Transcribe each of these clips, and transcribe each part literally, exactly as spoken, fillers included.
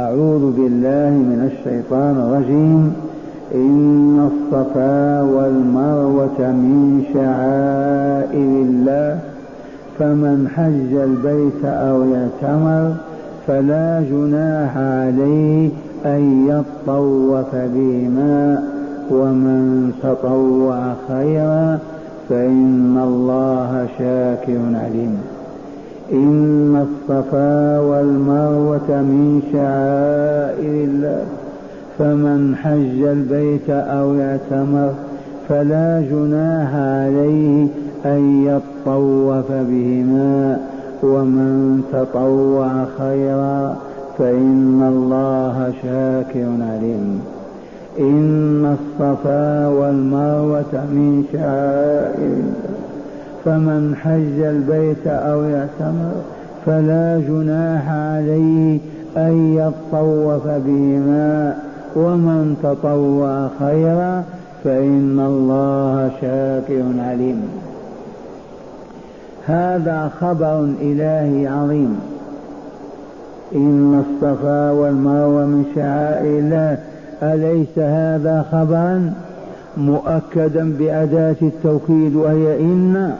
أعوذ بالله من الشيطان الرجيم. إن الصفا والمروة من شعائر الله، فمن حج البيت أو اعتمر فلا جناح عليه أن يطوف بهما، ومن تطوع خيرا فإن الله شاكر عليم. إن الصفا والمروة من شعائر الله، فمن حج البيت أو اعتمر فلا جناح عليه أن يطوف بهما، ومن تطوع خيرا فإن الله شاكر عليم. إن الصفا والمروة من شعائر الله، فمن حج البيت أو اعتمر فلا جناح عليه أن يطوف بهما، ومن تطوع خيرا فإن الله شاكر عليم. هذا خبر إلهي عظيم. إن الصفا والمروة من شعائر الله، أليس هذا خبرا مؤكدا بأداة التوكيد وهي إن؟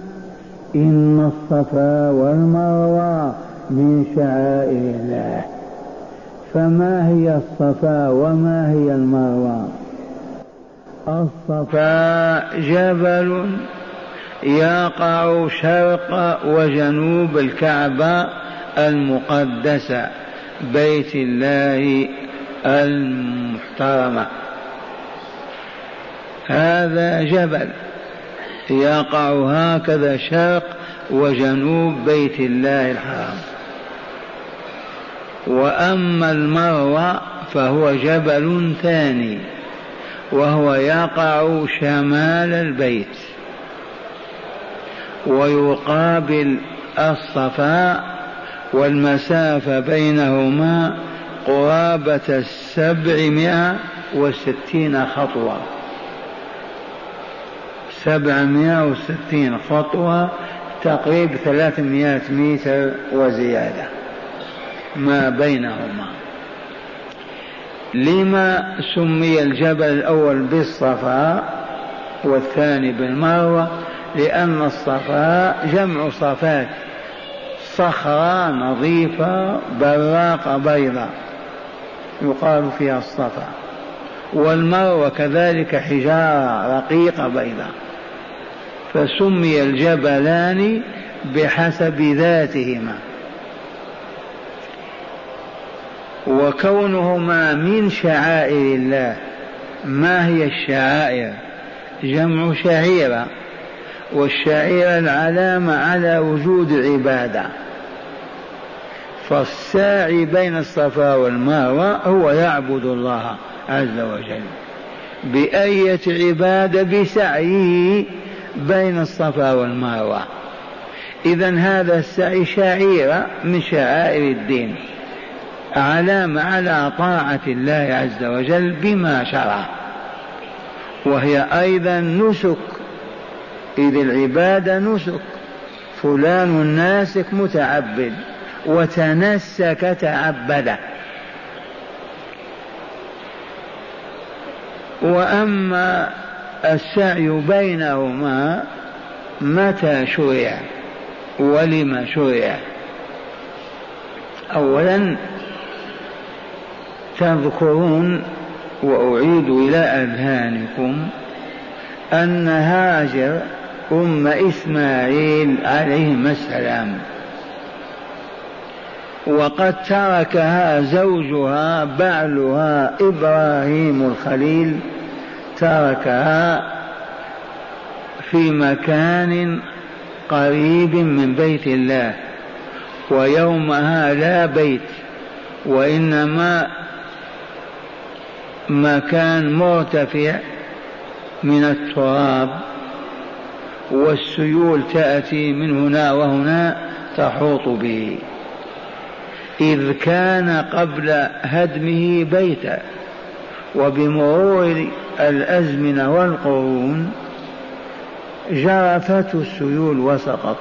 إن الصفا والمروة من شعائر الله. فما هي الصفا وما هي المروة؟ الصفا جبل يقع شرق وجنوب الكعبة المقدسة بيت الله المحترمة. هذا جبل يقع هكذا شرق وجنوب بيت الله الحرام. وأما المروة فهو جبل ثاني، وهو يقع شمال البيت ويقابل الصفا، والمسافة بينهما قرابة السبعمائة وستين خطوة سبعمائة وستين خطوة تقريب ثلاثمائة متر وزيادة ما بينهما. لما سمي الجبل الأول بالصفا والثاني بالمروة؟ لأن الصفا جمع صفات، صخرة نظيفة براقة بيضاء يقال فيها الصفا، والمروة كذلك حجارة رقيقة بيضاء، فسمي الجبلان بحسب ذاتهما. وكونهما من شعائر الله، ما هي الشعائر؟ جمع شعيرة، والشعيرة العلامة على وجود عبادة. فالساعي بين الصفا والمروة هو يعبد الله عز وجل بأية عبادة بسعيه بين الصفا والمروة. إذن هذا السعي شعيرة من شعائر الدين، علامة على طاعة الله عز وجل بما شرع، وهي أيضا نسك، إذ العبادة نسك، فلان الناسك متعبد وتنسك تعبده. وأما السعي بينهما متى شرع ولما شرع؟ أولا تذكرون وأعيد إلى أذهانكم أن هاجر أم إسماعيل عليهما السلام، وقد تركها زوجها بعلها إبراهيم الخليل، تركها في مكان قريب من بيت الله، ويومها لا بيت وإنما مكان مرتفع من التراب، والسيول تأتي من هنا وهنا تحوط به، إذ كان قبل هدمه بيتا. وبمرور الأزمنة والقرون جرفته السيول وسقط،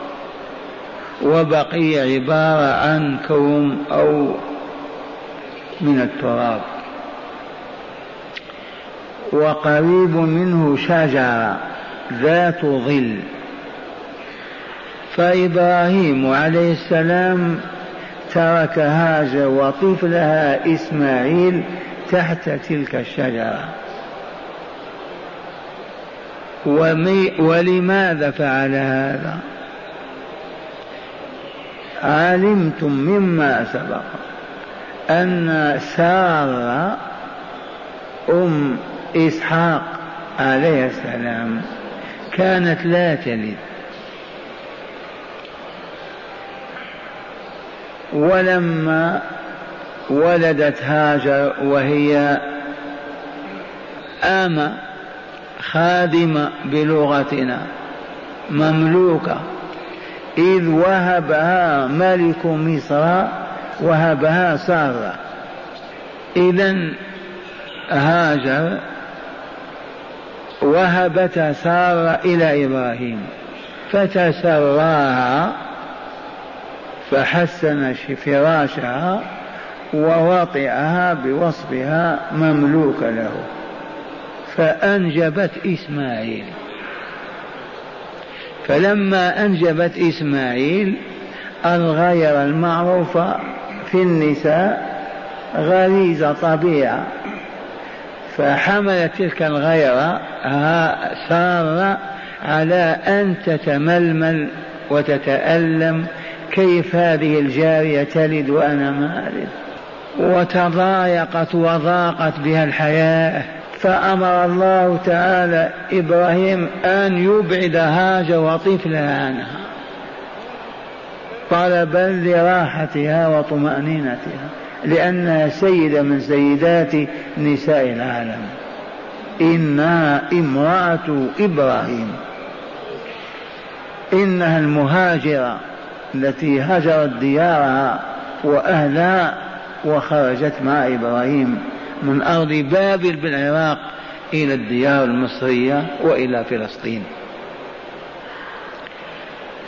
وبقي عبارة عن كوم أو من التراب، وقريب منه شجرة ذات ظل. فإبراهيم عليه السلام ترك هاجر وطفلها إسماعيل تحت تلك الشجرة. ولماذا فعل هذا؟ علمتم مما سبق أن سارة أم إسحاق عليه السلام كانت لا تلد، ولما ولدت هاجر وهي آمة خادمة بلغتنا مملوكة، إذ وهبها ملك مصر، وهبها سارة. إذن هاجر وهبت سارة إلى إبراهيم فتسراها، فحسن فراشها ووطئها بوصفها مملوك له، فأنجبت إسماعيل. فلما أنجبت إسماعيل الغير المعروف في النساء غريزة طبيعة، فحملت تلك الغيرة سارة على أن تتململ وتتألم، كيف هذه الجارية تلد وأنا ما ألد؟ وتضايقت وضاقت بها الحياة. فأمر الله تعالى إبراهيم أن يبعد هاجر وطفلها عنها طلبا لراحتها وطمأنينتها، لأنها سيدة من سيدات نساء العالم، إنها امرأة إبراهيم، إنها المهاجرة التي هجرت ديارها وأهلها وخرجت مع إبراهيم من أرض بابل بالعراق إلى الديار المصرية وإلى فلسطين.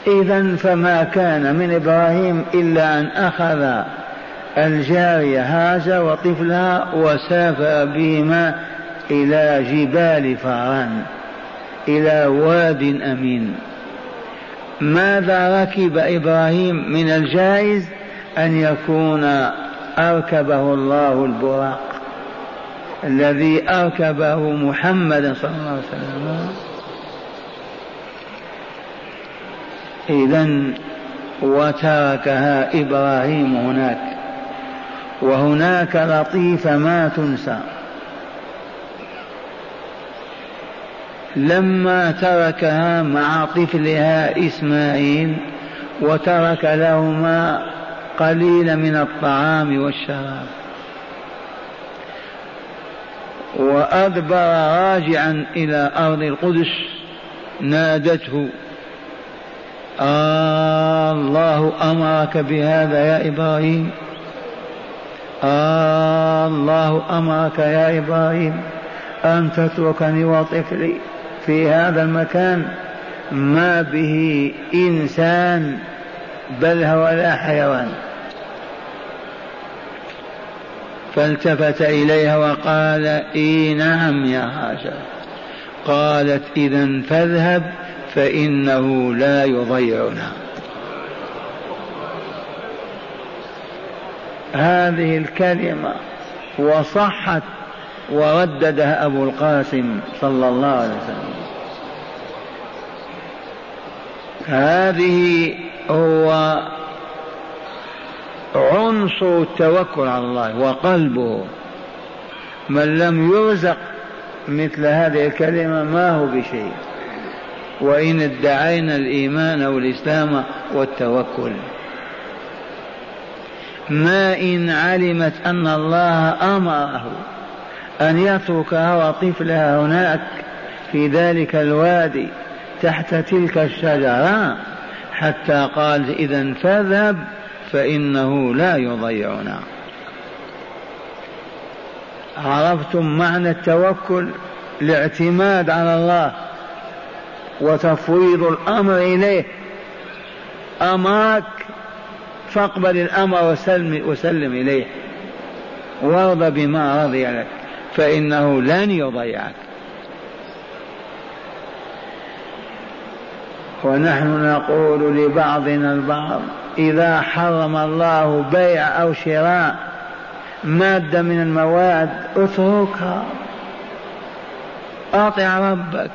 إذن فما كان من إبراهيم إلا أن أخذ الجارية هاجر وطفلها وسافر بهما إلى جبال فاران، إلى واد أمين. ماذا ركب إبراهيم؟ من الجائز أن يكون أركبه الله البراق الذي أركبه محمد صلى الله عليه وسلم. إذن وتركها إبراهيم هناك، وهناك لطيفة ما تنسى. لما تركها مع طفلها إسماعيل وترك لهما قليلا من الطعام والشراب، وأدبر راجعا إلى أرض القدس، نادته آه الله أمرك بهذا يا إبراهيم، آه الله أمرك يا إبراهيم أن تتركني وطفلي في هذا المكان، ما به إنسان بل هو لا حيوان. فالتفت إليها وقال إي نعم يا هاجر. قالت إذن فاذهب فإنه لا يضيعنا. هذه الكلمة وصحت ورددها أبو القاسم صلى الله عليه وسلم. هذه هو عنصر التوكل على الله وقلبه. من لم يرزق مثل هذه الكلمة ما هو بشيء، وإن ادعينا الإيمان والإسلام والتوكل. ما إن علمت أن الله أمره أن يتركها وطفلها هناك في ذلك الوادي تحت تلك الشجرة، حتى قال إذن فاذهب فإنه لا يضيعنا. عرفتم معنى التوكل؟ الاعتماد على الله وتفويض الأمر إليه. أمرك فاقبل الأمر وسلم, وسلم إليه. وارض بما رضي لك فإنه لن يضيعك. ونحن نقول لبعضنا البعض إذا حرم الله بيع أو شراء مادة من المواد اتركها، أطع ربك،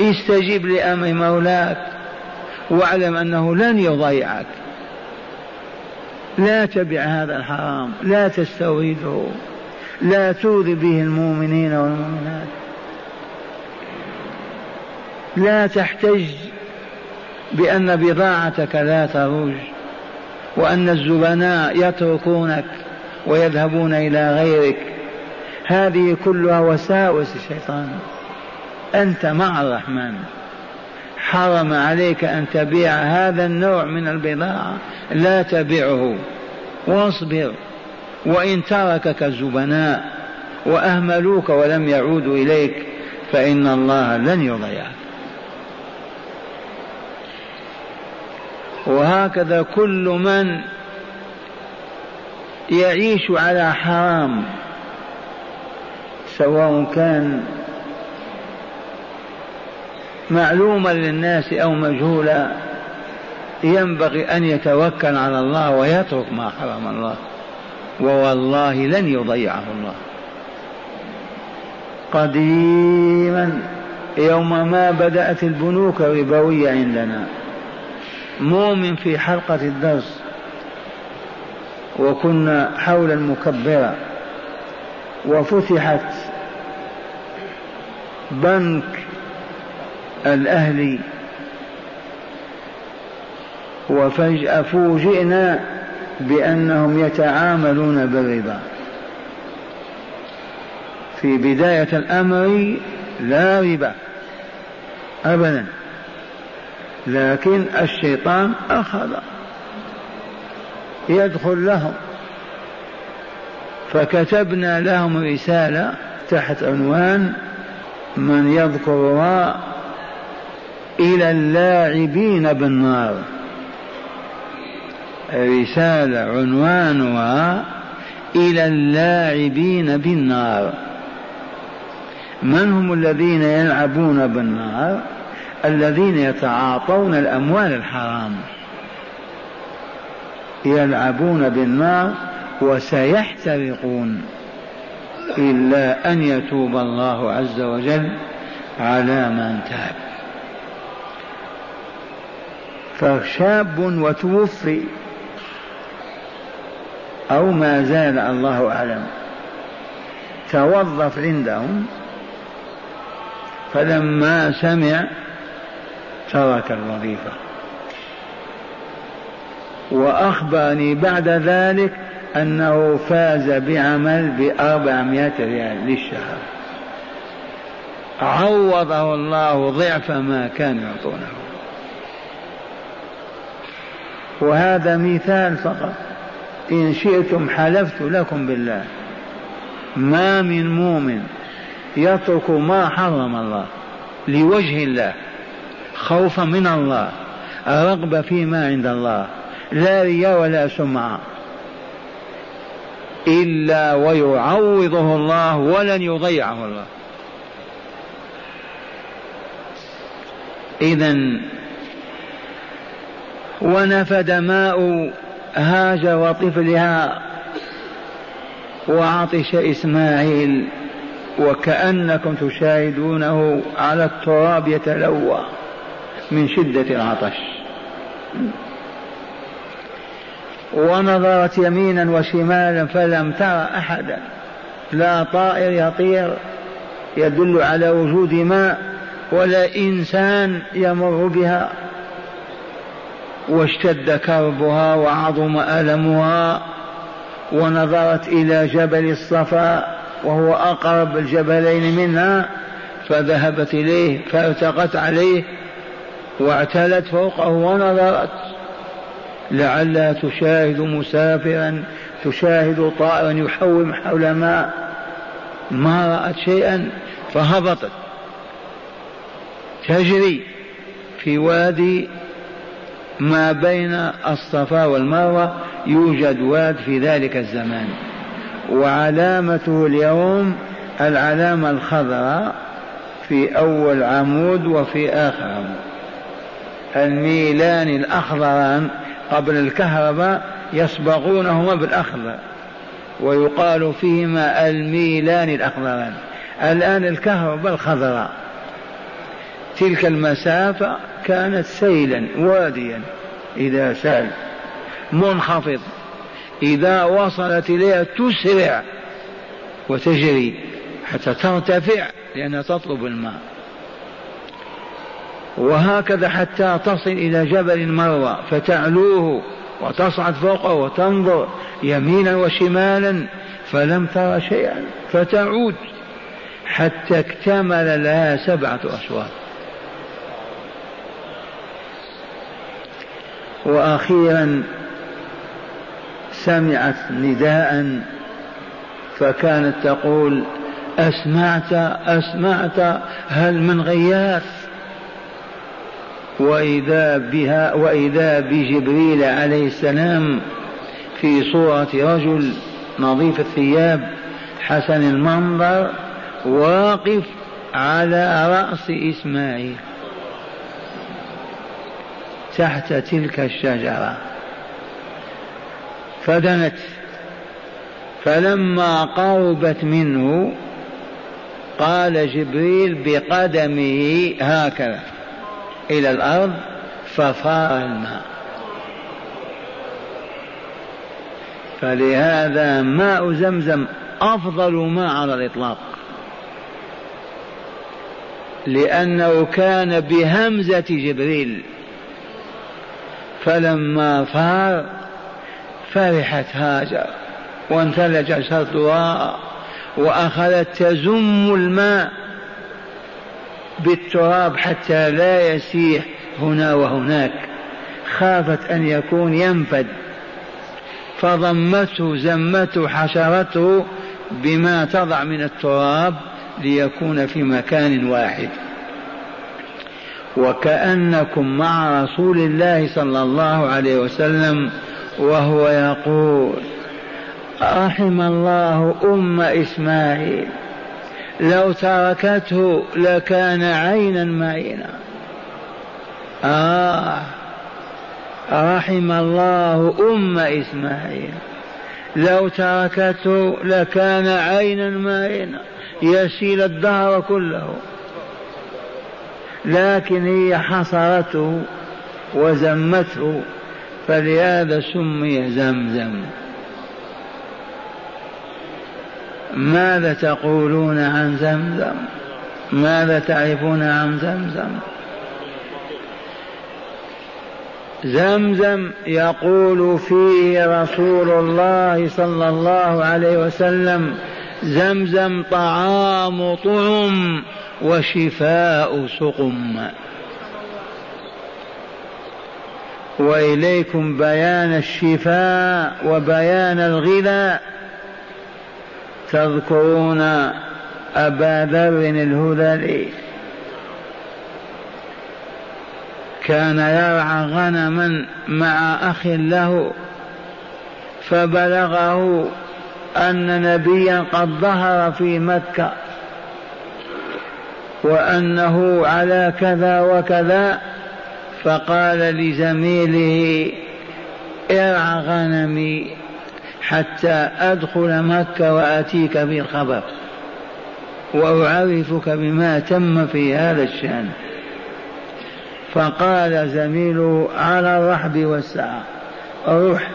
استجب لأمر مولاك، واعلم أنه لن يضيعك. لا تبع هذا الحرام، لا تستورده، لا تؤذي به المؤمنين والمؤمنات، لا تحتج بأن بضاعتك لا تروج وأن الزبناء يتركونك ويذهبون إلى غيرك. هذه كلها وساوس الشيطان. أنت مع الرحمن، حرم عليك أن تبيع هذا النوع من البضاعة، لا تبيعه واصبر وإن تركك الزبناء وأهملوك ولم يعودوا إليك فإن الله لن يضيعك. وهكذا كل من يعيش على حرام، سواء كان معلوما للناس أو مجهولا، ينبغي أن يتوكل على الله ويترك ما حرم الله، ووالله لن يضيعه الله. قديما يوم ما بدأت البنوك الربوية عندنا، مؤمن في حلقة الدرس وكنا حول المكبرة، وفتحت بنك الأهلي، وفجأة فوجئنا بأنهم يتعاملون بالربا. في بداية الأمر لا ربا أبدا، لكن الشيطان أخذ يدخل لهم، فكتبنا لهم رسالة تحت عنوان من يذكر الله إلى اللاعبين بالنار. رسالة عنوانها إلى اللاعبين بالنار. من هم الذين يلعبون بالنار؟ الذين يتعاطون الأموال الحرام يلعبون بالنار وسيحترقون، إلا أن يتوب الله عز وجل على من تاب. فشاب وتوفي أو ما زال، الله أعلم، توظف عندهم، فلما سمع ترك الوظيفة. وأخبرني بعد ذلك أنه فاز بعمل بأربعمائة ريال للشهر، عوضه الله ضعف ما كان يعطونه. وهذا مثال فقط، إن شئتم حلفت لكم بالله ما من مؤمن يترك ما حرم الله لوجه الله، خوفا من الله، رغبة فيما عند الله، لا رياء ولا سمعة، إلا ويعوضه الله ولن يضيعه الله. إذن ونفد ماء هاجر وطفلها وعطش إسماعيل، وكأنكم تشاهدونه على التراب يتلوى من شدة العطش. ونظرت يمينا وشمالا فلم ترى أحدا، لا طائر يطير يدل على وجود ماء، ولا إنسان يمر بها. واشتد كربها وعظم ألمها، ونظرت إلى جبل الصفا وهو أقرب الجبلين منها، فذهبت إليه فارتقت عليه واعتلت فوقه ونظرت لعلها تشاهد مسافرا، تشاهد طائرا يحوم حول ماء، ما رأت شيئا فهبطت تجري في وادي ما بين الصفا والمروة. يوجد واد في ذلك الزمان وعلامته اليوم العلامة الخضراء في أول عمود وفي آخر عمود. الميلان الأخضران قبل الكهرباء يصبغونهما بالأخضر ويقال فيهما الميلان الأخضران. الآن الكهرباء الخضراء. تلك المسافة كانت سيلا واديا إذا سال منخفض، إذا وصلت إليها تسرع وتجري حتى ترتفع لأنها تطلب الماء، وهكذا حتى تصل إلى جبل مروى فتعلوه وتصعد فوقه وتنظر يمينا وشمالا فلم ترى شيئا فتعود حتى اكتمل لها سبعة أشواط. وأخيرا سمعت نداء فكانت تقول أسمعت أسمعت هل من غياث، وإذا بها وإذا بجبريل عليه السلام في صورة رجل نظيف الثياب حسن المنظر واقف على رأس إسماعيل تحت تلك الشجرة فدنت، فلما قربت منه قال جبريل بقدمه هكذا إلى الأرض ففار الماء. فلهذا ماء زمزم أفضل ماء على الإطلاق لأنه كان بهمزة جبريل، فلما فار فرحت هاجر وانثلج شرطها وأخذت تزم الماء بالتراب حتى لا يسيح هنا وهناك، خافت أن يكون ينفد فضمته زمته حشرته بما تضع من التراب ليكون في مكان واحد. وكأنكم مع رسول الله صلى الله عليه وسلم وهو يقول رحم الله أم إسماعيل لو تركته لكان عينا معينا. آه رحم الله أم إسماعيل لو تركته لكان عينا معينا يسيل الدهر كله، لكن هي حصرته وزمته فلهذا سمي زمزم. ماذا تقولون عن زمزم؟ ماذا تعرفون عن زمزم؟ زمزم يقول فيه رسول الله صلى الله عليه وسلم زمزم طعام طعم وشفاء سقم. وإليكم بيان الشفاء وبيان الغذاء. تذكرون أبا ذر الهذلي كان يرعى غنما مع أخ له فبلغه أن نبيا قد ظهر في مكة وأنه على كذا وكذا، فقال لزميله ارعى غنمي حتى أدخل مكة وأتيك بالخبر وأعرفك بما تم في هذا الشأن. فقال زميله على الرحب والسعة أروح.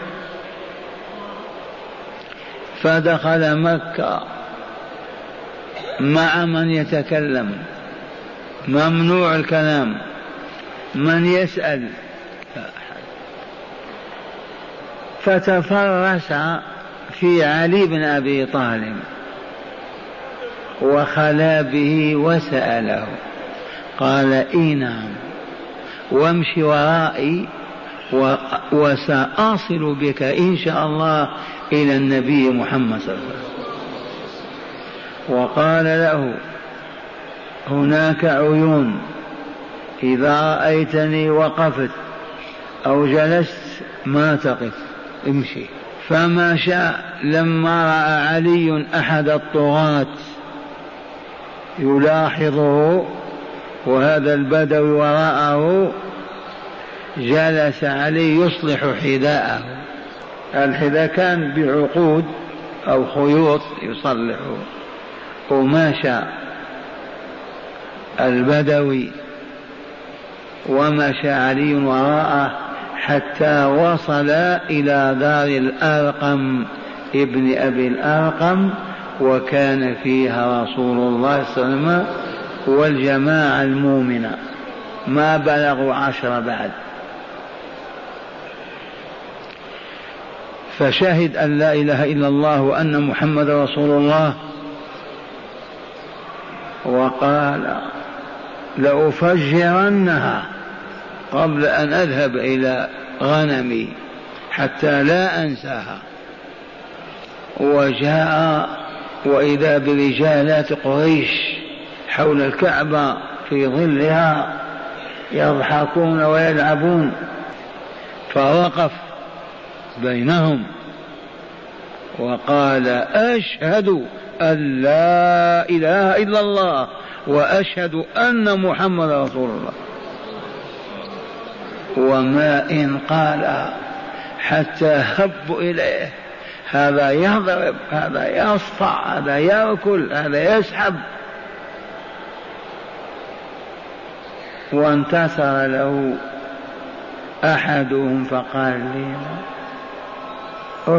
فدخل مكة مع من يتكلم ممنوع الكلام، من يسأل، فتفرس في علي بن أبي طالب وخلا به وسأله قال إي نعم وامش ورائي وسأصل بك إن شاء الله إلى النبي محمد صلى الله عليه وسلم. وقال له هناك عيون إذا رأيتني وقفت أو جلست ما تقف امشي فمشى لما رأى علي أحد الطغاة يلاحظه وهذا البدوي وراءه، جلس علي يصلح حذاءه. الحذاء كان بعقود أو خيوط يصلحه. ومشى البدوي ومشى علي وراءه حتى وصل إلى دار الأرقم ابن أبي الأرقم، وكان فيها رسول الله صلى الله عليه وسلم والجماعة المؤمنة ما بلغوا عشرة بعد. فشهد أن لا إله إلا الله وأن محمد رسول الله، وقال لأفجرنها قبل أن أذهب إلى غنمي حتى لا أنساها. وجاء وإذا برجالات قريش حول الكعبة في ظلها يضحكون ويلعبون، فوقف بينهم وقال أشهد أن لا إله إلا الله وأشهد أن محمد رسول الله. وما إن قال حتى هبوا إليه، هذا يضرب، هذا يصفع، هذا يأكل، هذا يسحب، وانتصر له أحدهم فقال لي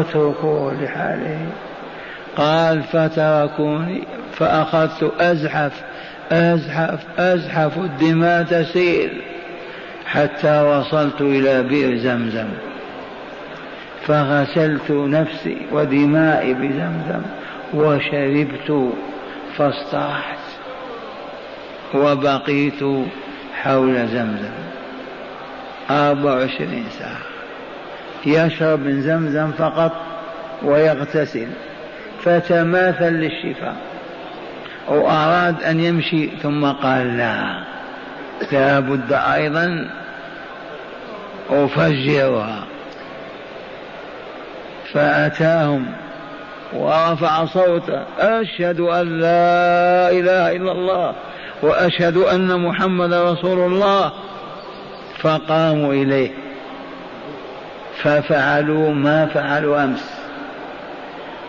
اتركوه لحاله. قال فتركوني فأخذت أزحف أزحف أزحف الدماء تسيل حتى وصلت إلى بئر زمزم، فغسلت نفسي ودمائي بزمزم وشربت فاسترحت وبقيت حول زمزم أربع وعشرين ساعة يشرب من زمزم فقط ويغتسل، فتماثل للشفاء. وأراد أن يمشي ثم قال لا، لابد أيضا أفجرها. فأتاهم ورفع صوته أشهد أن لا إله إلا الله وأشهد أن محمد رسول الله، فقاموا إليه ففعلوا ما فعلوا أمس،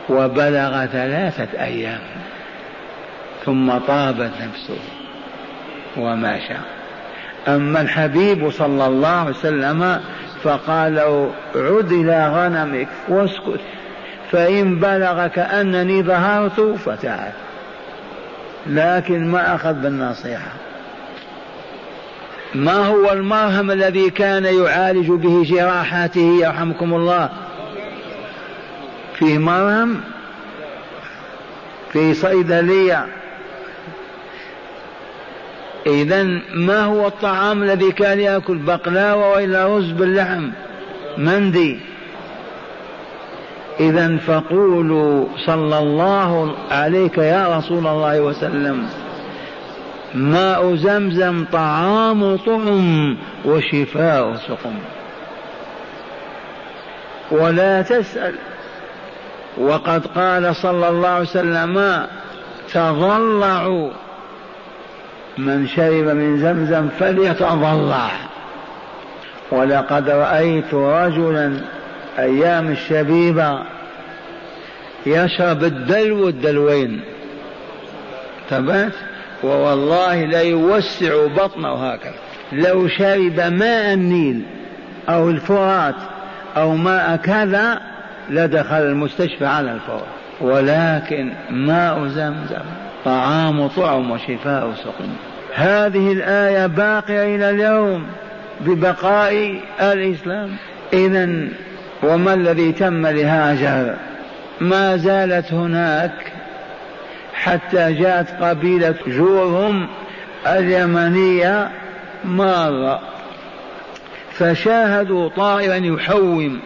وبلغ ثلاثة أيام ثم طابت نفسه وماشى. أما الحبيب صلى الله عليه وسلم فقال له عد إلى غنمك واسكت، فإن بلغك أنني ظهرت فتعال، لكن ما أخذ بالنصيحة. ما هو المرهم الذي كان يعالج به جراحاته يرحمكم الله؟ في مرهم في صيدلية. إذن ما هو الطعام الذي كان يأكل؟ بقلاوة وإلا رز باللحم مندي. إذن فقولوا صلى الله عليك يا رسول الله وسلم ماء زمزم طعام طعم وشفاء سقم، ولا تسأل. وقد قال صلى الله عليه وسلم تضلعوا، من شرب من زمزم فليتضلع. ولقد رأيت رجلا أيام الشبيبة يشرب الدلو الدلوين تبات، ووالله لا يوسع بطنه هكذا. لو شرب ماء النيل أو الفرات أو ماء كذا لدخل المستشفى على الفور، ولكن ماء زمزم طعام طعم وشفاء سقم. هذه الآية باقية إلى اليوم ببقاء الإسلام. إذن وما الذي تم لهاجر؟ ما زالت هناك حتى جاءت قبيلة جورهم اليمنية مرة، فشاهدوا طائرا يحوم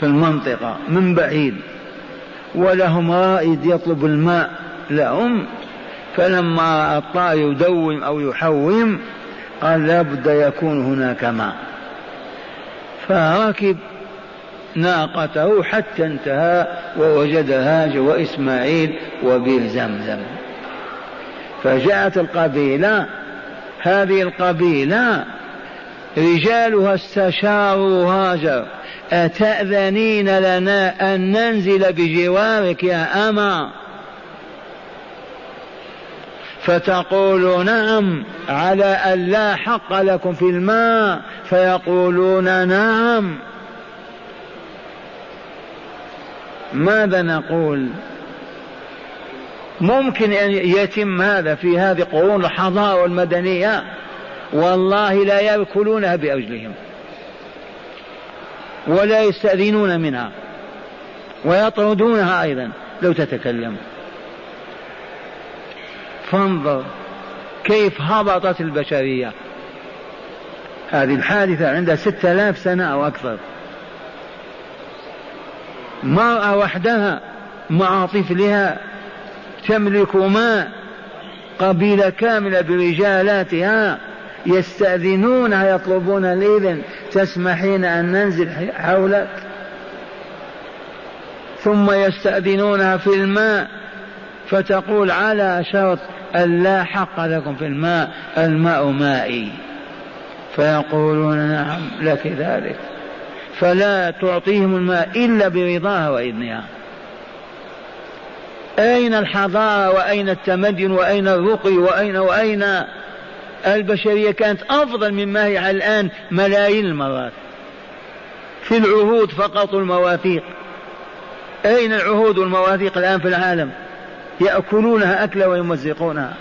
في المنطقة من بعيد، ولهم رائد يطلب الماء لهم. فلما الطائر يدوم أو يحوم قال لابد يكون هناك ماء، فركب ناقته حتى انتهى ووجد هاج وإسماعيل وبئر زمزم. فجاءت القبيلة، هذه القبيلة رجالها استشاروا هاجر: أتأذنين لنا أن ننزل بجوارك يا أما؟ فتقول نعم على أن لا حق لكم في الماء، فيقولون نعم. ماذا نقول؟ ممكن أن يتم هذا في هذه قرون الحضارة والمدنية؟ والله لا يأكلونها بأجلهم ولا يستأذنون منها ويطردونها أيضا لو تتكلم. فانظر كيف هبطت البشرية. هذه الحادثة عندها ستة آلاف سنة أو أكثر. مرأة وحدها مع طفلها تملك ماء، قبيلة كاملة برجالاتها يستأذنونها يطلبون الإذن: تسمحين أن ننزل حولك؟ ثم يستأذنونها في الماء فتقول على شرط أن لا حق لكم في الماء، الماء مائي. فيقولون نعم لك ذلك، فلا تعطيهم الماء إلا برضاها وإذنها. أين الحضارة وأين التمدن وأين الرقي وأين وأين؟ البشرية كانت أفضل مما هي الآن ملايين المرات في العهود فقط والمواثيق. أين العهود والمواثيق الآن في العالم؟ يأكلونها أكلا ويمزقونها.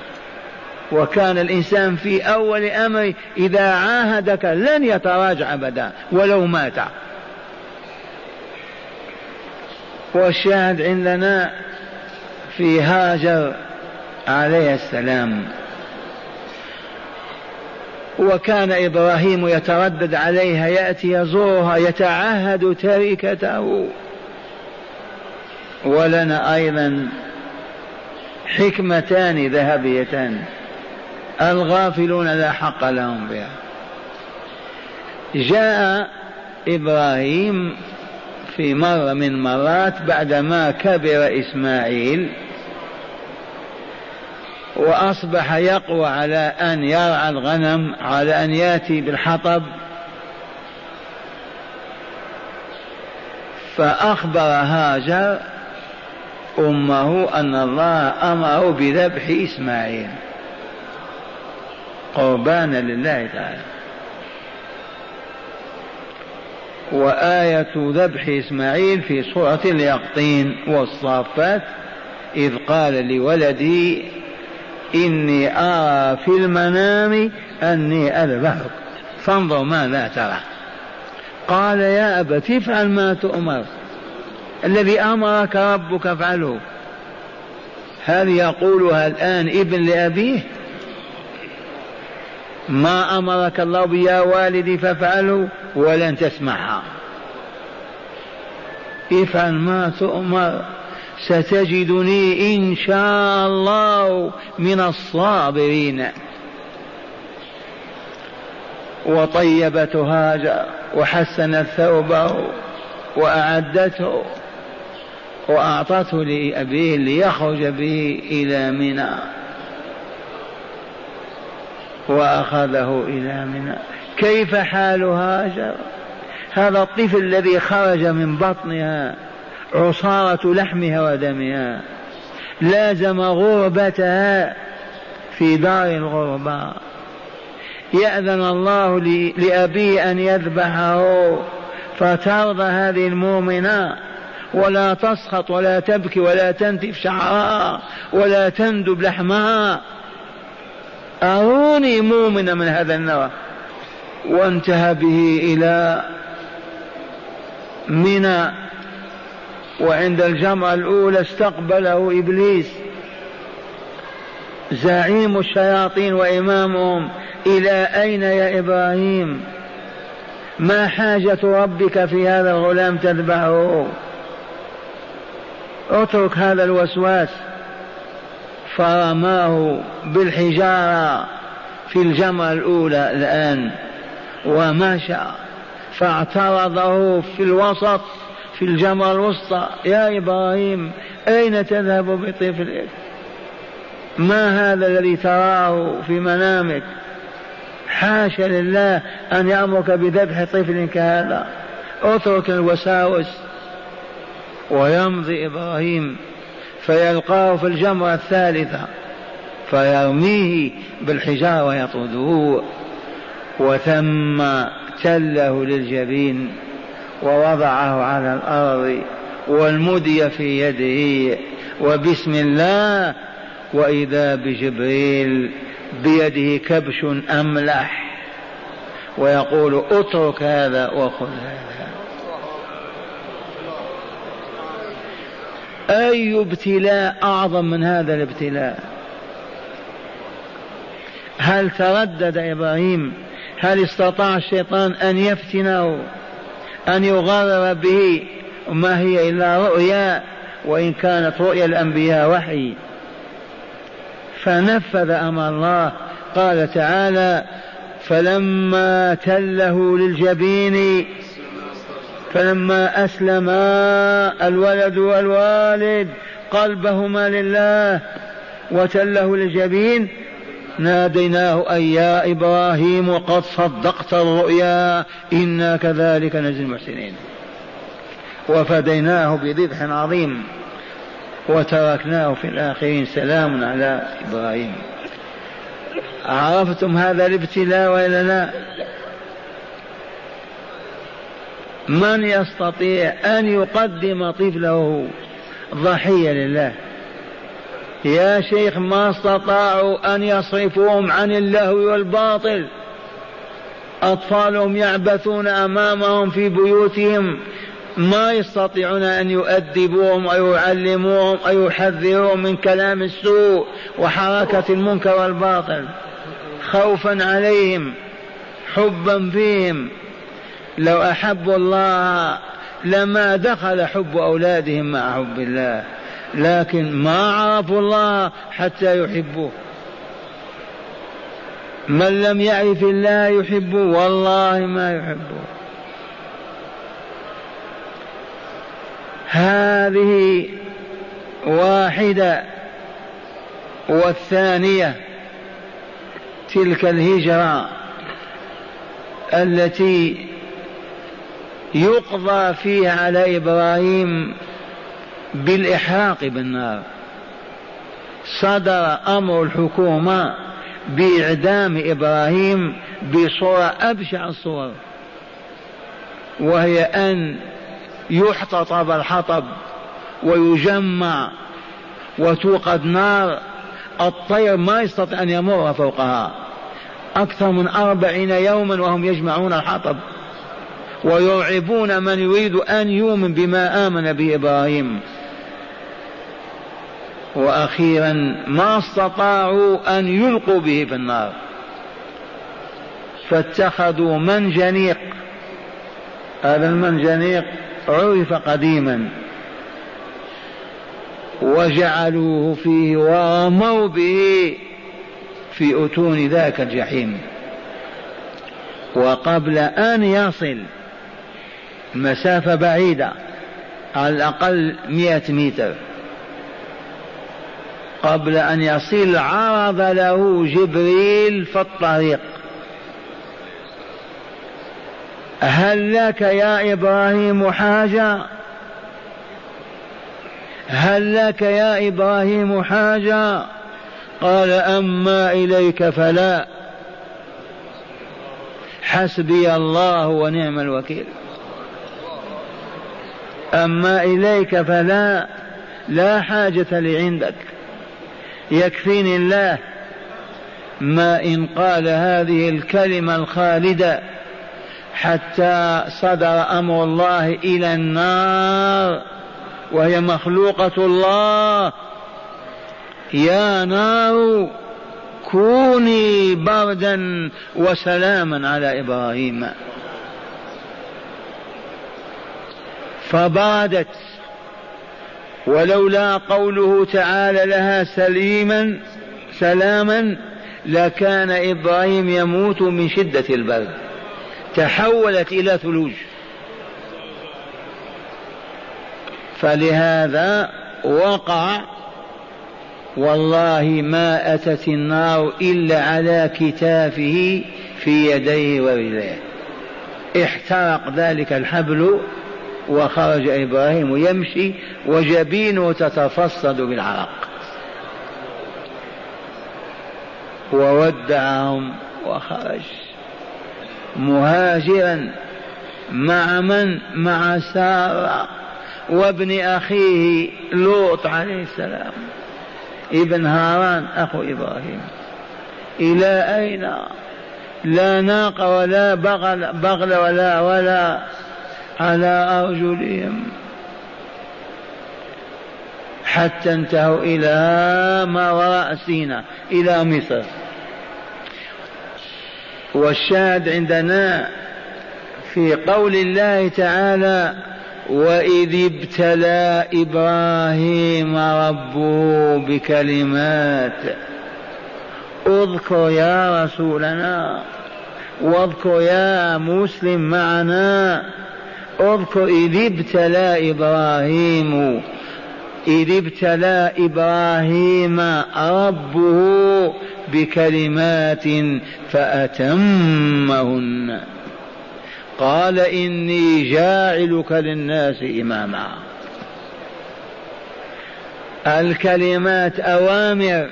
وكان الإنسان في أول أمر إذا عاهدك لن يتراجع أبدا ولو مات. والشاهد عندنا في هاجر عليه السلام. وكان إبراهيم يتردد عليها، يأتي يزورها يتعهد تركته. ولنا أيضا حكمتان ذهبيتان الغافلون لا حق لهم بها. جاء إبراهيم في مرة من مرات بعدما كبر إسماعيل وأصبح يقوى على أن يرعى الغنم، على أن يأتي بالحطب، فأخبر هاجر أمه أن الله أمره بذبح إسماعيل قربانا لله تعالى. وآية ذبح إسماعيل في سورة اليقطين والصافات: إذ قال لولدي إني أرى في المنام أني أذبحك فانظر ما لا ترى. قال يا أبت افعل ما تؤمر، الذي أمرك ربك افعله. هل يقولها الآن ابن لأبيه؟ ما أمرك الله بيا والدي فافعله، ولن تسمعها. افعل ما تؤمر، ستجدني إن شاء الله من الصابرين. وطيبت هاجر وحسنت ثوبه وأعدته وأعطته لأبيه ليخرج به إلى منى، وأخذه إلى منى. كيف حال هاجر؟ هذا الطفل الذي خرج من بطنها عصارة لحمها ودمها، لازم غربتها في دار الغرباء. يأذن الله لأبي أن يذبحه، فترضى هذه المؤمنة ولا تسخط ولا تبكي ولا تنتف شعرها ولا تندب لحمها. أروني مؤمنة من هذا النوع. وانتهى به إلى منى، وعند الجمعة الأولى استقبله إبليس زعيم الشياطين وإمامهم: إلى أين يا إبراهيم؟ ما حاجة ربك في هذا الغلام تذبحه؟ اترك هذا الوسواس. فرماه بالحجارة في الجمرة الأولى الآن ومشى، فاعترضه في الوسط في الجمرة الوسطى: يا إبراهيم أين تذهب بطفلك؟ ما هذا الذي تراه في منامك؟ حاشا لله أن يأمرك بذبح طفل كهذا. اترك الوساوس. ويمضي إبراهيم فيلقاه في الجمرة الثالثة فيرميه بالحجارة ويطرده، وثم تله للجبين ووضعه على الأرض والمدي في يده، وبسم الله، وإذا بجبريل بيده كبش أملح ويقول: اترك هذا وخذ هذا. أي ابتلاء أعظم من هذا الابتلاء؟ هل تردد إبراهيم؟ هل استطاع الشيطان أن يفتنه، أن يغرر به؟ ما هي إلا رؤيا، وإن كانت رؤيا الأنبياء وحي. فنفذ أمر الله. قال تعالى: فلما تله للجبين فلما أسلما الولد والوالد قلبهما لله وتله للجبين ناديناه أي يا إبراهيم قد صدقت الرؤيا إنا كذلك نجزي المحسنين. وفديناه بذبح عظيم وتركناه في الآخرين. سلام على إبراهيم. عرفتم هذا الابتلاء وإلا لا؟ من يستطيع أن يقدم طفله ضحية لله؟ يا شيخ ما استطاعوا أن يصرفوهم عن اللهو والباطل. أطفالهم يعبثون أمامهم في بيوتهم، ما يستطيعون أن يؤدبوهم أو يعلموهم أو يحذروهم من كلام السوء وحركة المنكر والباطل، خوفا عليهم، حبا فيهم. لو أحبوا الله لما دخل حب أولادهم مع حب الله، لكن ما عرفوا الله حتى يحبوه. من لم يعرف الله يحبه والله ما يحبه. هذه واحدة. والثانية تلك الهجرة التي يقضى فيها على إبراهيم بالإحراق بالنار. صدر أمر الحكومة بإعدام إبراهيم بصورة أبشع الصور، وهي أن يحتطب الحطب ويجمع وتوقد نار، الطير ما يستطيع أن يمر فوقها أكثر من أربعين يوما وهم يجمعون الحطب ويرعبون من يريد أن يؤمن بما آمن به إبراهيم. وأخيرا ما استطاعوا أن يلقوا به في النار، فاتخذوا منجنيق. هذا المنجنيق عرف قديما، وجعلوه فيه ورموا به في أتون ذاك الجحيم. وقبل أن يصل مسافة بعيدة على الأقل مئة متر، قبل أن يصل عرض له جبريل في الطريق: هل لك يا إبراهيم حاجة؟ هل لك يا إبراهيم حاجة؟ قال: أما إليك فلا، حسبي الله ونعم الوكيل. أما إليك فلا، لا حاجة لي عندك، يكفيني الله. ما إن قال هذه الكلمة الخالدة حتى صدر أمر الله إلى النار، وهي مخلوقة الله: يا نار كوني بردا وسلاما على إبراهيم. فبادت، ولولا قوله تعالى لها سليما سلاما لكان إبراهيم يموت من شدة البرد. تحولت إلى ثلوج. فلهذا وقع والله ما أتت النار إلا على كتافه في يديه ورجليه. احترق ذلك الحبل وخرج إبراهيم يمشي وجبينه تتفصد بالعرق. وودعهم وخرج مهاجرا مع من؟ مع سارة وابن أخيه لوط عليه السلام ابن هاران أخو إبراهيم. إلى أين؟ لا ناقة ولا بغل, بغل ولا ولا على أرجلهم حتى انتهوا إلى ما وراء سينا إلى مصر. والشاهد عندنا في قول الله تعالى وإذ ابتلى إبراهيم ربه بكلمات اذكر يا رسولنا واذكر يا مسلم معنا اذكر إذ ابتلى إبراهيم إذ ابتلى إبراهيم ربه بكلمات فأتمهن قال إني جاعلك للناس إماما. الكلمات أوامر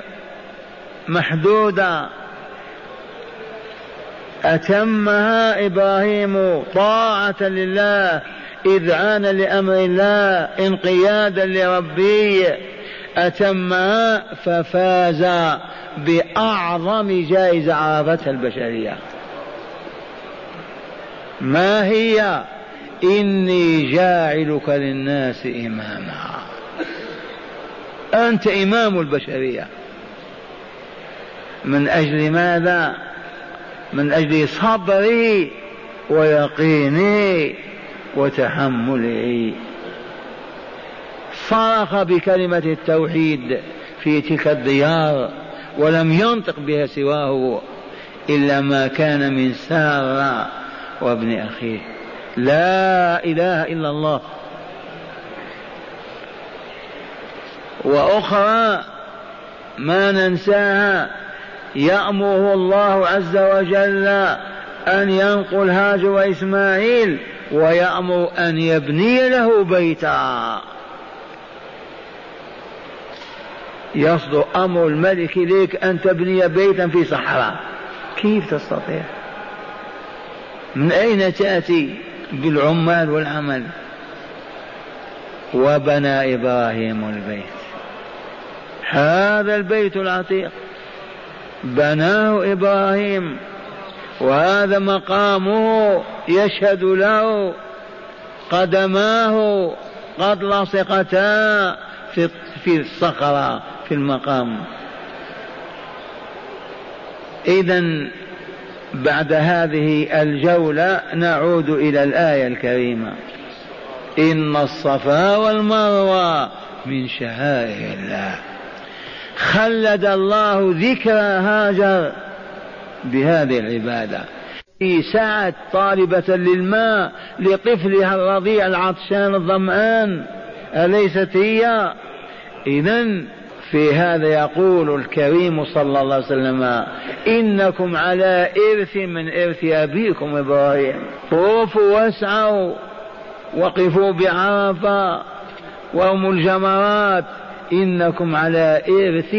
محدودة أتمها إبراهيم طاعة لله إذعانا لأمر الله انقيادا لربه أتمها ففاز بأعظم جائزة عرفتها البشرية. ما هي؟ إني جاعلك للناس إماما. أنت إمام البشرية من أجل ماذا؟ من أجل صبري ويقيني وتحملي. صرخ بكلمة التوحيد في تلك الديار ولم ينطق بها سواه إلا ما كان من سارة وابن أخيه لا إله إلا الله. وأخرى ما ننساها يأمره الله عز وجل أن ينقل هاجر وإسماعيل ويأمر أن يبني له بيتا. يصدر أمر الملك إليك أن تبني بيتا في صحراء، كيف تستطيع؟ من أين تأتي؟ بالعمال والعمل. وبنى إبراهيم البيت، هذا البيت العتيق بناه إبراهيم وهذا مقامه يشهد له، قدماه قد لصقتا في الصخرة في المقام. إذن بعد هذه الجولة نعود إلى الآية الكريمة إن الصفا والمروة من شعائر الله. خلد الله ذكر هاجر بهذه العبادة في ساعة طالبة للماء لطفلها الرضيع العطشان الظمآن، أليست هي؟ إذن في هذا يقول الكريم صلى الله عليه وسلم إنكم على إرث من إرث أبيكم إبراهيم. طوفوا واسعوا وقفوا بعرفة وهم الجمرات إنكم على إرث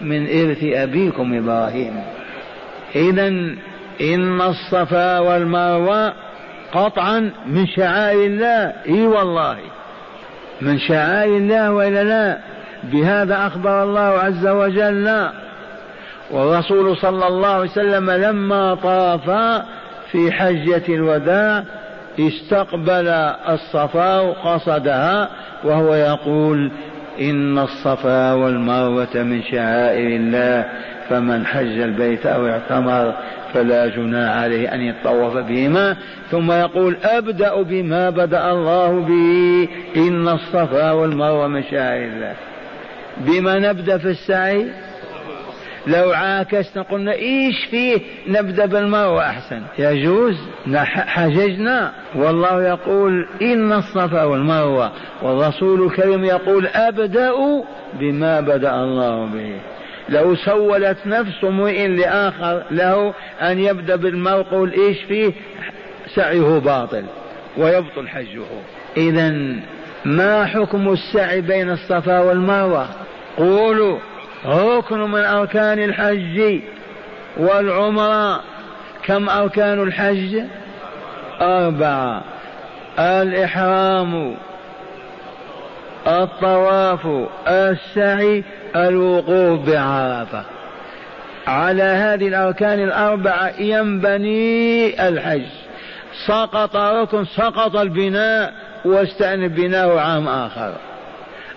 من إرث أبيكم إبراهيم. إذن إن الصفا والمروة قطعا من شعائر الله، إي والله من شعائر الله وإلا لا؟ بهذا أخبر الله عز وجل. والرسول صلى الله عليه وسلم لما طاف في حجة الوداع استقبل الصفا وقصدها وهو يقول إن الصفا والمروة من شعائر الله فمن حج البيت أو اعتمر فلا جناح عليه أن يطوف بهما، ثم يقول أبدأ بما بدأ الله به إن الصفا والمروة من شعائر الله. بما نبدأ في السعي؟ لو عاكسنا قلنا ايش فيه، نبدأ بالمروة أحسن، يجوز؟ حججنا. والله يقول إن الصفا والمروة، والرسول الكريم يقول أبدأ بما بدأ الله به. لو سولت نفس امرئ لآخر له أن يبدأ بالمرء والإيش فيه، سعيه باطل ويبطل حجه. إذن ما حكم السعي بين الصفا والمروة؟ قولوا ركن من أركان الحج والعمرة. كم أركان الحج؟ أربعة: الإحرام، الطواف، السعي، الوقوف بعرفة. على هذه الأركان الأربعة ينبني الحج. سقط ركن سقط البناء، واستأنب بناه عام آخر.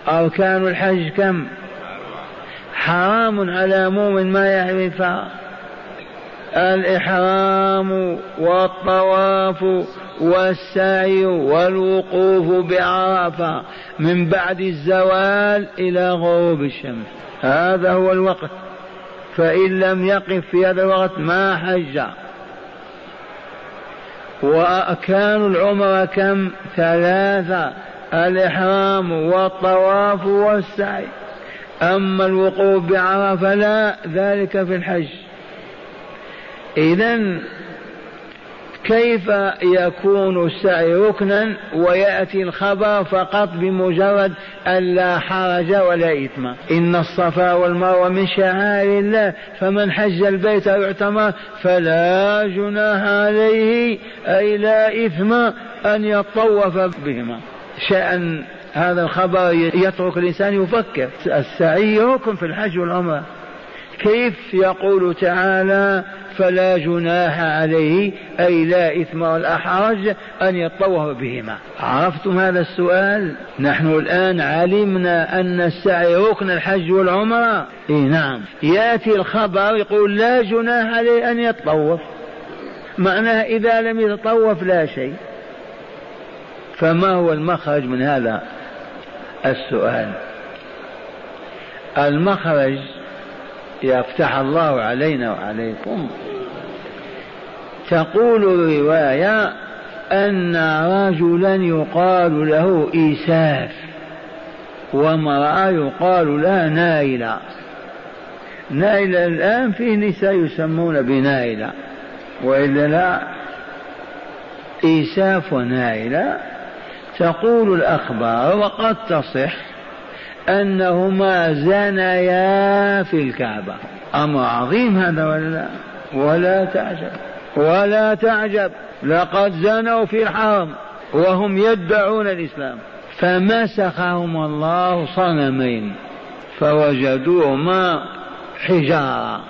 أركان الحج كم؟ حرام على مؤمن ما يعرفها: الإحرام والطواف والسعي والوقوف بعرفة من بعد الزوال إلى غروب الشمس. هذا هو الوقت، فإن لم يقف في هذا الوقت ما حج. وأركان العمرة كم؟ ثلاثة: الإحرام والطواف والسعي. أما الوقوف بعرفة لا، ذلك في الحج. إذن كيف يكون السعي ركنا ويأتي الخبر فقط بمجرد أن لا حرج ولا إثم؟ إن الصفا والمروة من شعائر الله، فمن حج البيت يعتمر فلا جناح عليه، أي لا إثم، أن يطوف بهما. شأن هذا الخبر يترك الإنسان يفكر. السعي ركن في الحج والعمرة. كيف يقول تعالى فلا جناح عليه، أي لا إثم ولا حرج أن يطوف بهما؟ عرفتم هذا السؤال؟ نحن الآن علمنا أن السعي ركن الحج والعمرة. إيه نعم. يأتي الخبر يقول لا جناح عليه أن يطوف، معناه إذا لم يتطوف لا شيء. فما هو المخرج من هذا السؤال؟ المخرج يفتح الله علينا وعليكم. تقول الرواية أن رجلا يقال له إيساف، وامرأة يقال لها نائلة. نائلة الآن فيه نساء يسمون بنائلة، وإلا لا، إيساف ونائلة. تقول الأخبار وقد تصح أنهما زنيا في الكعبة. أمر عظيم هذا ولا؟ ولا تعجب ولا تعجب، لقد زنوا في الحرم وهم يدعون الإسلام. فمسخهم الله صنمين فوجدوهما حجارة،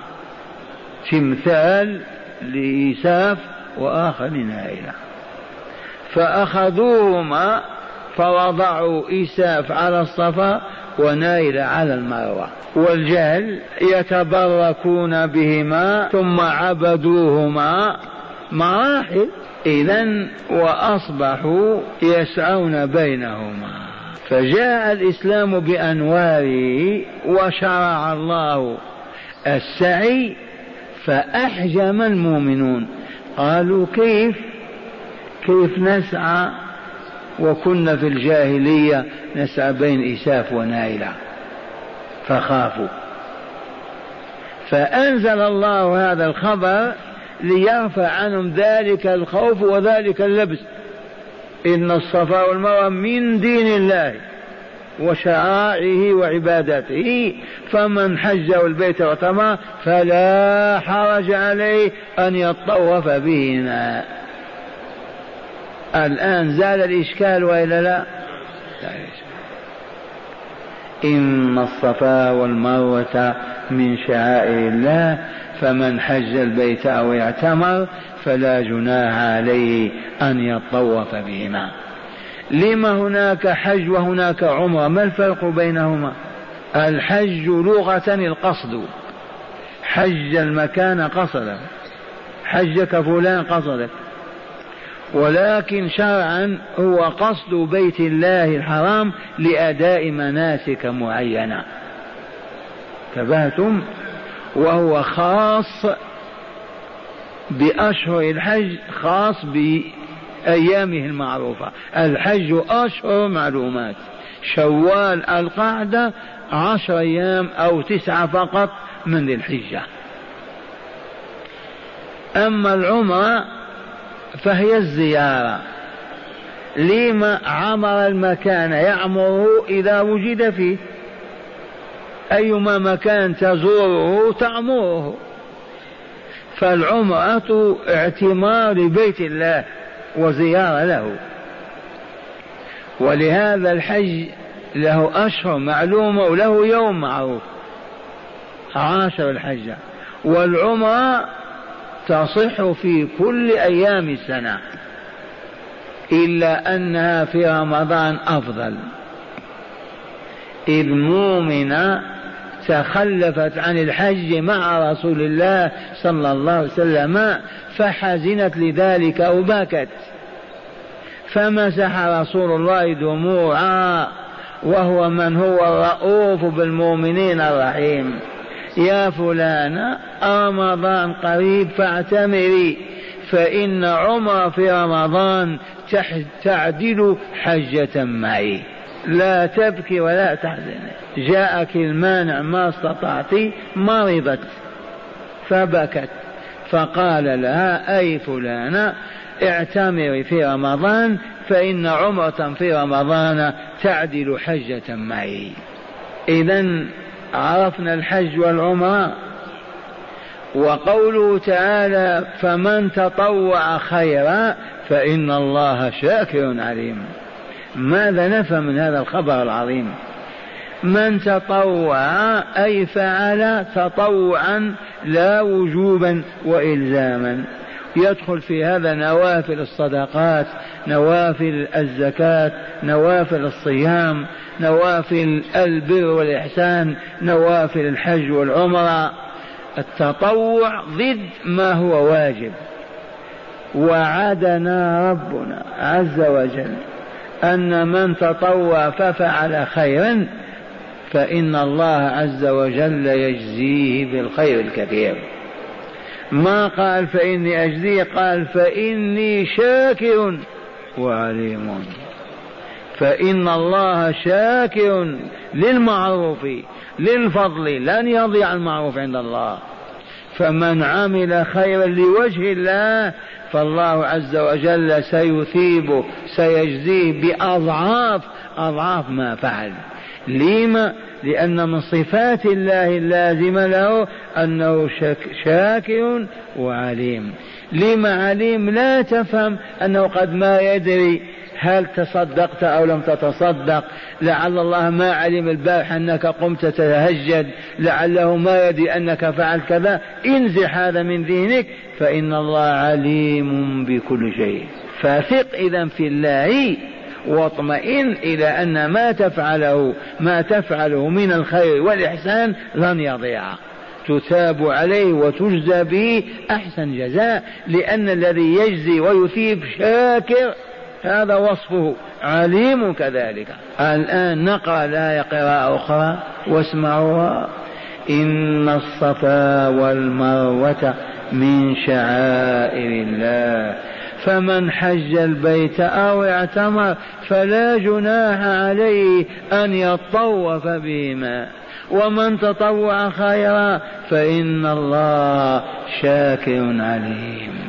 تمثال لإيساف وآخر نائلة. فأخذوهما فوضعوا إيساف على الصفا ونائلة على المروة، والجهل يتبركون بهما ثم عبدوهما مراحل. إذن وأصبحوا يسعون بينهما. فجاء الإسلام بأنواره وشرع الله السعي، فأحجم المؤمنون. قالوا كيف كيف نسعى وكنا في الجاهلية نسعى بين إيساف ونائلة؟ فخافوا، فأنزل الله هذا الخبر ليرفع عنهم ذلك الخوف وذلك اللبس. إن الصفا والمروة من دين الله وشعائره وعبادته، فمن حج البيت واعتمر فلا حرج عليه أن يطوف بهما. الآن زال الإشكال وإلا لا؟ إن الصفا والمروة من شعائر الله، فمن حج البيت أو اعتمر فلا جناح عليه أن يطوف بهما. لما هناك حج وهناك عمرة؟ ما الفرق بينهما؟ الحج لغة القصد، حج المكان قصدا، حجك فلان قصدك. ولكن شرعا هو قصد بيت الله الحرام لأداء مناسك معينة. تبهتم؟ وهو خاص بأشهر الحج، خاص بأيامه المعروفة. الحج أشهر معلومات، شوال القعدة عشر أيام أو تسعة فقط من ذي الحجة. أما العمرة فهي الزيارة لما عمر المكان يعمره إذا وجد فيه، أيما مكان تزوره تعمره. فالعمرة اعتمار لبيت الله وزيارة له، ولهذا الحج له أشهر معلومة وله يوم معروف عاشر الحجة، والعمرة تصح في كل أيام السنة إلا أنها في رمضان أفضل، إذ مؤمنة تخلفت عن الحج مع رسول الله صلى الله عليه وسلم فحزنت لذلك وبكت، فمسح رسول الله دموعا وهو من هو الرؤوف بالمؤمنين الرحيم: يا فلانة رمضان قريب فاعتمري، فإن عمر في رمضان تعدل حجة معي، لا تبكي ولا تحزني، جاءك المانع ما استطعت. مرضت فبكت، فقال لها: أي فلانة اعتمري في رمضان، فإن عمرة في رمضان تعدل حجة معي. إذن عرفنا الحج والعمرة. وقوله تعالى: فمن تطوع خيرا فإن الله شاكر عليم. ماذا نفهم من هذا الخبر العظيم؟ من تطوع أي فعل تطوعا لا وجوبا وإلزاما، يدخل في هذا نوافل الصدقات، نوافل الزكاة، نوافل الصيام، نوافل البر والإحسان، نوافل الحج والعمرة. التطوع ضد ما هو واجب. وعدنا ربنا عز وجل أن من تطوع ففعل خيرا فإن الله عز وجل يجزيه بالخير الكثير. ما قال فإني أجزيه، قال فإني شاكر وعليم. فإن الله شاكر للمعروف للفضل، لن يضيع المعروف عند الله. فمن عمل خيرا لوجه الله فالله عز وجل سيثيبه، سيجزيه بأضعاف أضعاف ما فعل. لما؟ لأن من صفات الله اللازمة له أنه شاكر وعليم. لما عليم؟ لا تفهم أنه قد ما يدري هل تصدقت أو لم تتصدق، لعل الله ما علم البارحة أنك قمت تتهجد، لعله ما يدري أنك فعلت كذا. انزع هذا من ذهنك، فإن الله عليم بكل شيء. فثق إذا في الله واطمئن إلى أن ما تفعله ما تفعله من الخير والإحسان لن يضيع، تثاب عليه وتجزى به أحسن جزاء، لأن الذي يجزي ويثيب شاكر، هذا وصفه، عليم كذلك. الآن نقرأ الآية قراءة أخرى واسمعوها: إن الصفا والمروة من شعائر الله فمن حج البيت أو اعتمر فلا جناح عليه أن يطوف بهما، ومن تطوع خيرا فإن الله شاكر عليم.